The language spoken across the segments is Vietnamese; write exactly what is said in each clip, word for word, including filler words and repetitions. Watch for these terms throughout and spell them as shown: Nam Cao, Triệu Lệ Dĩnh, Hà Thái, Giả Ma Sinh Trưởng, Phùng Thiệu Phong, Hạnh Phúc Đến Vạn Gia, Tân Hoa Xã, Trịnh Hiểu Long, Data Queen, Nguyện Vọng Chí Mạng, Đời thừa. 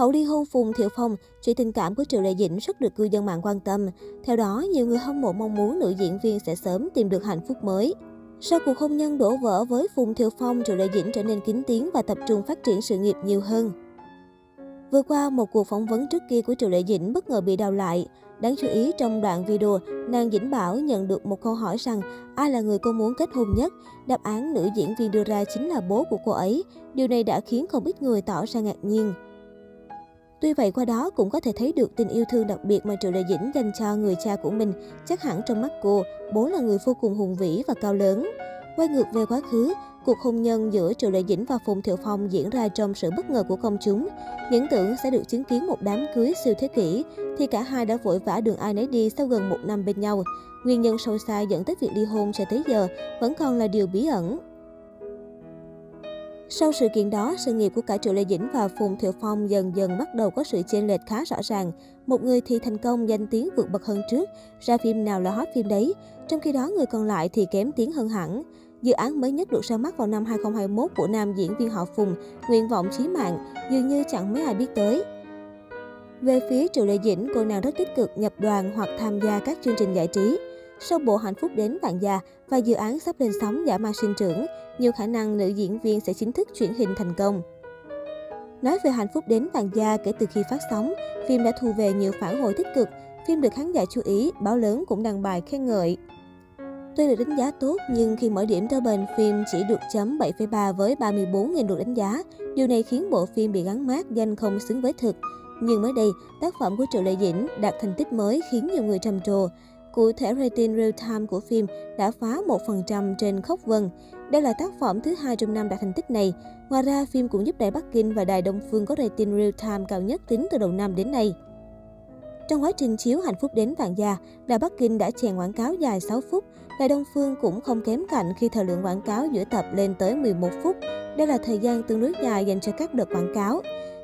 Hậu ly hôn Phùng Thiệu Phong, chuyện tình cảm của Triệu Lệ Dĩnh rất được cư dân mạng quan tâm. Theo đó, nhiều người hâm mộ mong muốn nữ diễn viên sẽ sớm tìm được hạnh phúc mới. Sau cuộc hôn nhân đổ vỡ với Phùng Thiệu Phong, Triệu Lệ Dĩnh trở nên kín tiếng và tập trung phát triển sự nghiệp nhiều hơn. Vừa qua, một cuộc phỏng vấn trước kia của Triệu Lệ Dĩnh bất ngờ bị đào lại. Đáng chú ý, trong đoạn video, nàng Dĩnh Bảo nhận được một câu hỏi rằng ai là người cô muốn kết hôn nhất. Đáp án nữ diễn viên đưa ra chính là bố của cô ấy. Điều này đã khiến không ít người tỏ ra ngạc nhiên. Tuy vậy, qua đó cũng có thể thấy được tình yêu thương đặc biệt mà Triệu Lệ Dĩnh dành cho người cha của mình. Chắc hẳn trong mắt cô, bố là người vô cùng hùng vĩ và cao lớn. Quay ngược về quá khứ, cuộc hôn nhân giữa Triệu Lệ Dĩnh và Phùng Thiệu Phong diễn ra trong sự bất ngờ của công chúng. Những tưởng sẽ được chứng kiến một đám cưới siêu thế kỷ, thì cả hai đã vội vã đường ai nấy đi sau gần một năm bên nhau. Nguyên nhân sâu xa dẫn tới việc ly hôn cho tới giờ vẫn còn là điều bí ẩn. Sau sự kiện đó, sự nghiệp của cả Triệu Lệ Dĩnh và Phùng Thiệu Phong dần dần bắt đầu có sự chênh lệch khá rõ ràng. Một người thì thành công, danh tiếng vượt bậc hơn trước, ra phim nào là hot phim đấy. Trong khi đó, người còn lại thì kém tiếng hơn hẳn. Dự án mới nhất được ra mắt vào năm hai không hai mốt của nam diễn viên họ Phùng, Nguyện Vọng Chí Mạng, dường như chẳng mấy ai biết tới. Về phía Triệu Lệ Dĩnh, cô nàng rất tích cực nhập đoàn hoặc tham gia các chương trình giải trí. Sau bộ Hạnh Phúc Đến Vạn Gia và dự án sắp lên sóng Giả Ma Sinh Trưởng, nhiều khả năng nữ diễn viên sẽ chính thức chuyển hình thành công. Nói về Hạnh Phúc Đến Vạn Gia, kể từ khi phát sóng, phim đã thu về nhiều phản hồi tích cực. Phim được khán giả chú ý, báo lớn cũng đăng bài khen ngợi. Tuy được đánh giá tốt, nhưng khi mở điểm tơ bền, phim chỉ được chấm bảy phẩy ba với ba mươi tư nghìn lượt đánh giá. Điều này khiến bộ phim bị gắn mác danh không xứng với thực. Nhưng mới đây, tác phẩm của Triệu Lệ Dĩnh đạt thành tích mới khiến nhiều người trầm trồ. Cụ thể, rating real time của phim đã phá một phần trăm trên Khóc Vân. Đây là tác phẩm thứ hai trong năm đạt thành tích này. Ngoài ra, phim cũng giúp Đài Bắc Kinh và Đài Đông Phương có rating real time cao nhất tính từ đầu năm đến nay. Trong quá trình chiếu Hạnh Phúc Đến Vạn Gia, Đài Bắc Kinh đã chèn quảng cáo dài sáu phút. Đài Đông Phương cũng không kém cạnh khi thời lượng quảng cáo giữa tập lên tới mười một phút. Đây là thời gian tương đối dài dành cho các đợt quảng cáo.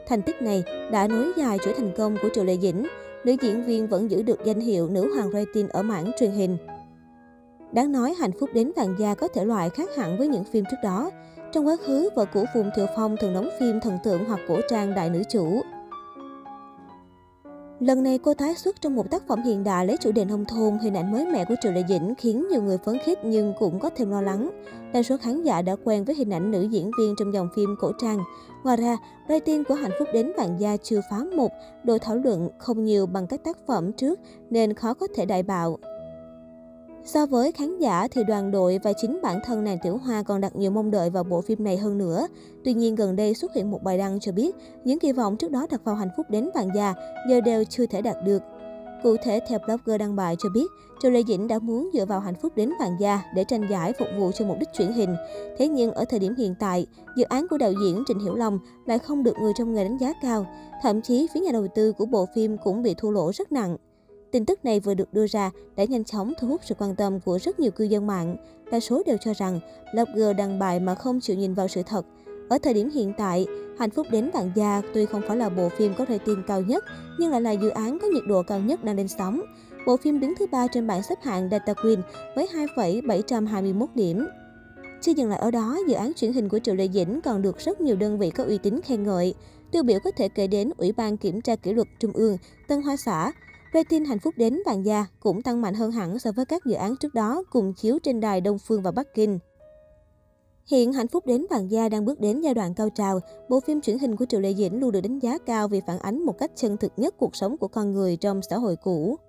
Thành tích này đã nối dài chuỗi thành công của Triệu Lệ Dĩnh. Nữ diễn viên vẫn giữ được danh hiệu nữ hoàng rating ở mảng truyền hình. Đáng nói, Hạnh Phúc Đến Vạn Gia có thể loại khác hẳn với những phim trước đó. Trong quá khứ, vợ của Phùng Thiệu Phong thường đóng phim thần tượng hoặc cổ trang đại nữ chủ. Lần này, cô tái xuất trong một tác phẩm hiện đại lấy chủ đề nông thôn. Hình ảnh mới mẻ của Triệu Lệ Dĩnh khiến nhiều người phấn khích nhưng cũng có thêm lo lắng. Đa số khán giả đã quen với hình ảnh nữ diễn viên trong dòng phim cổ trang. Ngoài ra, rating của Hạnh Phúc Đến Vạn Gia chưa phá một, độ thảo luận không nhiều bằng các tác phẩm trước nên khó có thể đại bạo. So với khán giả thì đoàn đội và chính bản thân nàng Tiểu Hoa còn đặt nhiều mong đợi vào bộ phim này hơn nữa. Tuy nhiên, gần đây xuất hiện một bài đăng cho biết những kỳ vọng trước đó đặt vào Hạnh Phúc Đến Vạn Gia giờ đều chưa thể đạt được. Cụ thể, theo blogger đăng bài cho biết, Triệu Lệ Dĩnh đã muốn dựa vào Hạnh Phúc Đến Vạn Gia để tranh giải phục vụ cho mục đích chuyển hình. Thế nhưng ở thời điểm hiện tại, dự án của đạo diễn Trịnh Hiểu Long lại không được người trong nghề đánh giá cao. Thậm chí, phía nhà đầu tư của bộ phim cũng bị thua lỗ rất nặng. Tin tức này vừa được đưa ra đã nhanh chóng thu hút sự quan tâm của rất nhiều cư dân mạng. Đa số đều cho rằng blogger đăng bài mà không chịu nhìn vào sự thật. Ở thời điểm hiện tại, Hạnh Phúc Đến Vạn Gia tuy không phải là bộ phim có rating cao nhất, nhưng lại là dự án có nhiệt độ cao nhất đang lên sóng. Bộ phim đứng thứ ba trên bảng xếp hạng Data Queen với hai phẩy bảy hai mốt điểm. Chưa dừng lại ở đó, dự án truyền hình của Triệu Lệ Dĩnh còn được rất nhiều đơn vị có uy tín khen ngợi. Tiêu biểu có thể kể đến Ủy ban Kiểm tra Kỷ luật Trung ương, Tân Hoa Xã. Rating Hạnh Phúc Đến Vạn Gia cũng tăng mạnh hơn hẳn so với các dự án trước đó cùng chiếu trên Đài Đông Phương và Bắc Kinh. Hiện Hạnh Phúc Đến Vạn Gia đang bước đến giai đoạn cao trào. Bộ phim truyền hình của Triệu Lệ Dĩnh luôn được đánh giá cao vì phản ánh một cách chân thực nhất cuộc sống của con người trong xã hội cũ.